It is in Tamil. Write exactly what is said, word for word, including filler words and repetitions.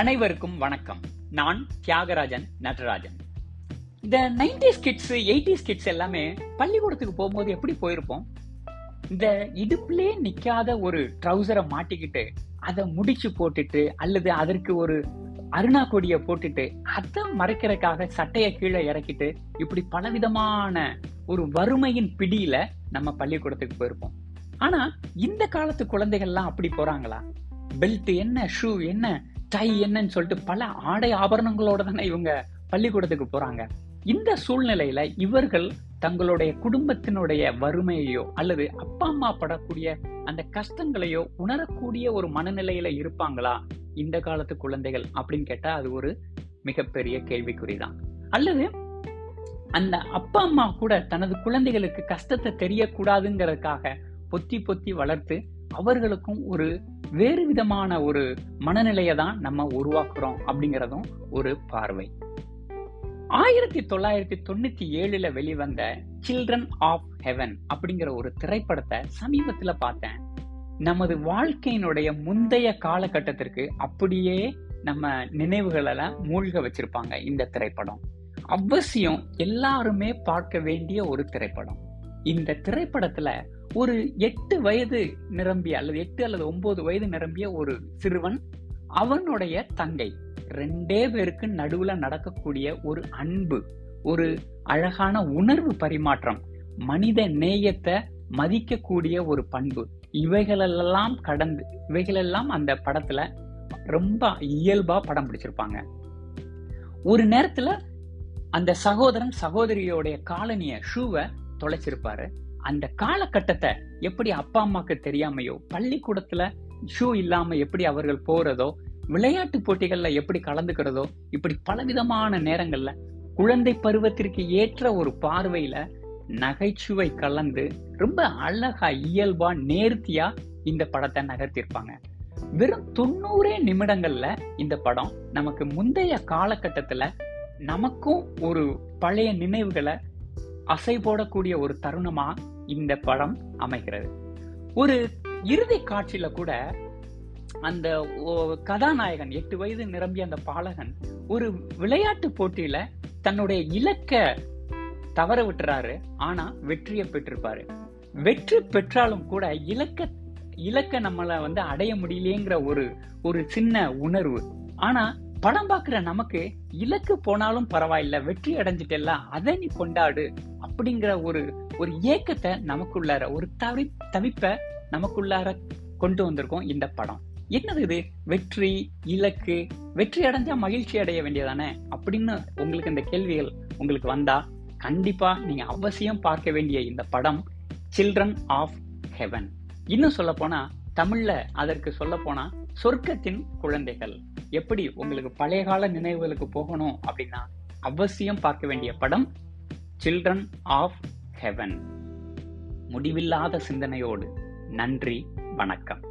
அனைவருக்கும் வணக்கம். நான் தியாகராஜன் நடராஜன். இந்த நைன்டிஸ் கிட்ஸ் எயிட்டிஸ் கிட்ஸ் எல்லாமே பள்ளிக்கூடத்துக்கு போகும்போது எப்படி போயிருப்போம்? இந்த இடுப்புலே நிக்காத ஒரு ட்ரௌசரை மாட்டிக்கிட்டு அதை முடிச்சு போட்டுட்டு, அல்லது அதற்கு ஒரு அருணா கொடியை போட்டுட்டு அதை மறைக்கிறதுக்காக சட்டையை கீழே இறக்கிட்டு, இப்படி பலவிதமான ஒரு வறுமையின் பிடியில நம்ம பள்ளிக்கூடத்துக்கு போயிருப்போம். ஆனா இந்த காலத்து குழந்தைகள்லாம் அப்படி போறாங்களா? பெல்ட் என்ன, ஷூ என்ன, டை என்னன்னு சொல்லிட்டு பல ஆடை ஆபரணங்களோட தானே இவங்க பள்ளிக்கூடத்துக்கு போறாங்க. இந்த சூழ்நிலையில இவர்கள் தங்களுடைய குடும்பத்தினுடைய வறுமையோ அல்லது அப்பா அம்மா படக்கூடிய அந்த கஷ்டங்களையோ உணரக்கூடிய ஒரு மனநிலையில இருப்பாங்களா இந்த காலத்து குழந்தைகள் அப்படின்னு கேட்டா, அது ஒரு மிகப்பெரிய கேள்விக்குறிதான். அல்லது அந்த அப்பா அம்மா கூட தனது குழந்தைகளுக்கு கஷ்டத்தை தெரியக்கூடாதுங்கிறதுக்காக பொத்தி பொத்தி வளர்த்து அவர்களுக்கும் ஒரு வேறு விதமான ஒரு மனநிலையை தான் நம்ம உருவாக்குறோம் அப்படிங்கிறதும் ஒரு பார்வை. ஆயிரத்தி தொள்ளாயிரத்தி தொண்ணூத்தி ஏழுல வெளிவந்த சில்ட்ரன் ஆஃப் ஹெவன் அப்படிங்கிற ஒரு திரைப்படத்தை சமீபத்துல பார்த்தேன். நமது வாழ்க்கையினுடைய முந்தைய காலகட்டத்திற்கு அப்படியே நம்ம நினைவுகளை மூழ்க வச்சிருப்பாங்க இந்த திரைப்படம். அவசியம் எல்லாருமே பார்க்க வேண்டிய ஒரு திரைப்படம். இந்த திரைப்படத்துல ஒரு எட்டு வயது நிரம்பிய அல்லது எட்டு அல்லது ஒன்பது வயது நிரம்பிய ஒரு சிறுவன், அவனுடைய தங்கை, ரெண்டே பேருக்கு நடுவுல நடக்கக்கூடிய ஒரு அன்பு, ஒரு அழகான உணர்வு பரிமாற்றம், மனித நேயத்தை மதிக்கக்கூடிய ஒரு பண்பு, இவைகளெல்லாம் கடந்து இவைகளெல்லாம் அந்த படத்துல ரொம்ப இயல்பா படம் பிடிச்சிருப்பாங்க. ஒரு நேரத்துல அந்த சகோதரன் சகோதரியோடைய காலனிய ஷூவை தொலைச்சிருப்பாரு. அந்த காலகட்டத்தை எப்படி அப்பா அம்மாக்கு தெரியாமையோ, பள்ளிக்கூடத்துல ஷூ இல்லாம எப்படி அவர்கள் போறதோ, விளையாட்டு போட்டிகள்ல எப்படி கலந்துக்கிறதோ, இப்படி பலவிதமான நேரங்கள்ல குழந்தை பருவத்திற்கு ஏற்ற ஒரு பார்வையில நகைச்சுவை கலந்து ரொம்ப அழகா இயல்பா நேர்த்தியா இந்த படத்தை நகர்த்திருப்பாங்க. வெறும் தொண்ணூறே நிமிடங்கள்ல இந்த படம் நமக்கு முந்தைய காலகட்டத்துல நமக்கும் ஒரு பழைய நினைவுகளை அசை போடக்கூடிய ஒரு தருணமா இந்த படம் அமைகிறது. ஒரு இறுதி காட்சியில கூட அந்த கதாநாயகன், எட்டு வயது நிரம்பிய அந்த பாலகன், ஒரு விளையாட்டு போட்டியில தன்னுடைய இலக்க தவற விட்டுறாரு. ஆனா வெற்றியை பெற்றிருப்பாரு. வெற்றி பெற்றாலும் கூட இலக்க இலக்க நம்மள வந்து அடைய முடியலங்கிற ஒரு ஒரு சின்ன உணர்வு. ஆனா படம் பாக்குற நமக்கு இலக்கு போனாலும் பரவாயில்ல, வெற்றி அடைஞ்சிட்டல்ல, அதை நீ கொண்டாடு அப்படிங்கிற ஒரு ஒரு ஏக்கத்தை நமக்குள்ளார, ஒரு தவி தவிப்பை நமக்குள்ளார கொண்டு வந்திருக்கோம் இந்த படம். என்னது இது? வெற்றி, இலக்கு, வெற்றி அடைஞ்சா மகிழ்ச்சி அடைய வேண்டியதானே அப்படின்னு உங்களுக்கு இந்த கேள்விகள் உங்களுக்கு வந்தா, கண்டிப்பா நீங்க அவசியம் பார்க்க வேண்டிய இந்த படம் சில்ட்ரன் ஆஃப் ஹெவன். இன்னும் சொல்ல போனா தமிழ்ல அதற்கு சொல்ல போனா சொர்க்கத்தின் குழந்தைகள். எப்படி உங்களுக்கு பழைய கால நினைவுகளுக்கு போகணும் அப்படின்னா அவசியம் பார்க்க வேண்டிய படம் சில்ட்ரன் ஆஃப் ஹெவன். முடிவில்லாத சிந்தனையோடு நன்றி, வணக்கம்.